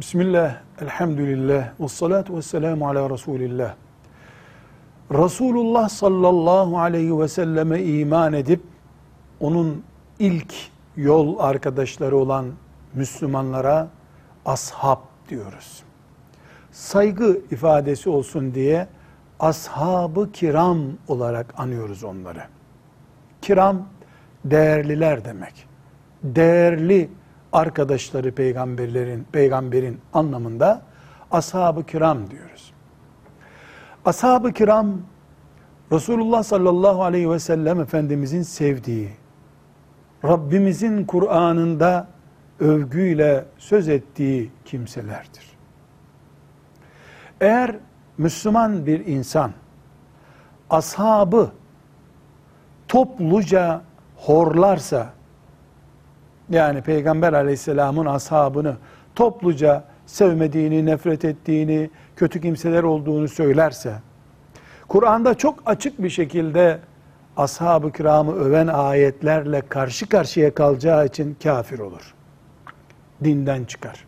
Bismillah, elhamdülillah, ve salatu ve selamu ala Resulillah. Resulullah sallallahu aleyhi ve selleme iman edip, onun ilk yol arkadaşları olan Müslümanlara ashab diyoruz. Saygı ifadesi olsun diye ashab-ı kiram olarak anıyoruz onları. Kiram, değerliler demek. Değerli arkadaşları peygamberin anlamında ashab-ı kiram diyoruz. Ashab-ı kiram, Resulullah sallallahu aleyhi ve sellem Efendimizin sevdiği, Rabbimizin Kur'an'ında övgüyle söz ettiği kimselerdir. Eğer Müslüman bir insan, ashabı topluca horlarsa, yani Peygamber aleyhisselamın ashabını topluca sevmediğini, nefret ettiğini, kötü kimseler olduğunu söylerse, Kur'an'da çok açık bir şekilde ashab-ı kiramı öven ayetlerle karşı karşıya kalacağı için kafir olur. Dinden çıkar.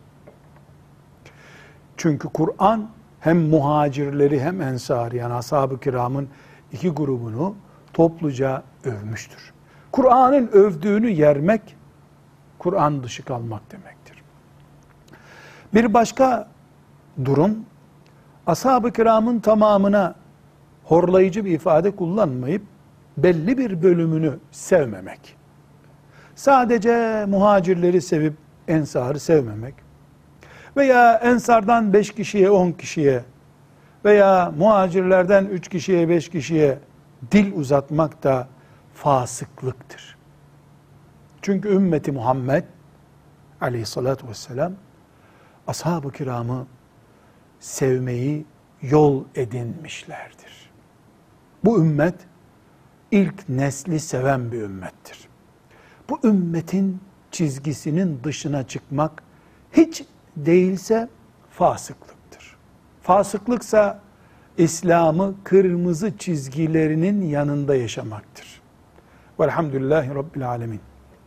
Çünkü Kur'an hem muhacirleri hem ensari, yani ashab-ı kiramın iki grubunu topluca övmüştür. Kur'an'ın övdüğünü yermek, Kur'an dışı kalmak demektir. Bir başka durum, ashab-ı kiramın tamamına horlayıcı bir ifade kullanmayıp, belli bir bölümünü sevmemek. Sadece muhacirleri sevip ensarı sevmemek. Veya ensardan 5 kişiye 10 kişiye veya muhacirlerden 3 kişiye 5 kişiye dil uzatmak da fasıklıktır. Çünkü ümmeti Muhammed aleyhissalatü vesselam ashab-ı kiramı sevmeyi yol edinmişlerdir. Bu ümmet ilk nesli seven bir ümmettir. Bu ümmetin çizgisinin dışına çıkmak hiç değilse fasıklıktır. Fasıklıksa İslam'ı kırmızı çizgilerinin yanında yaşamaktır. Velhamdülillahi Rabbil Alemin.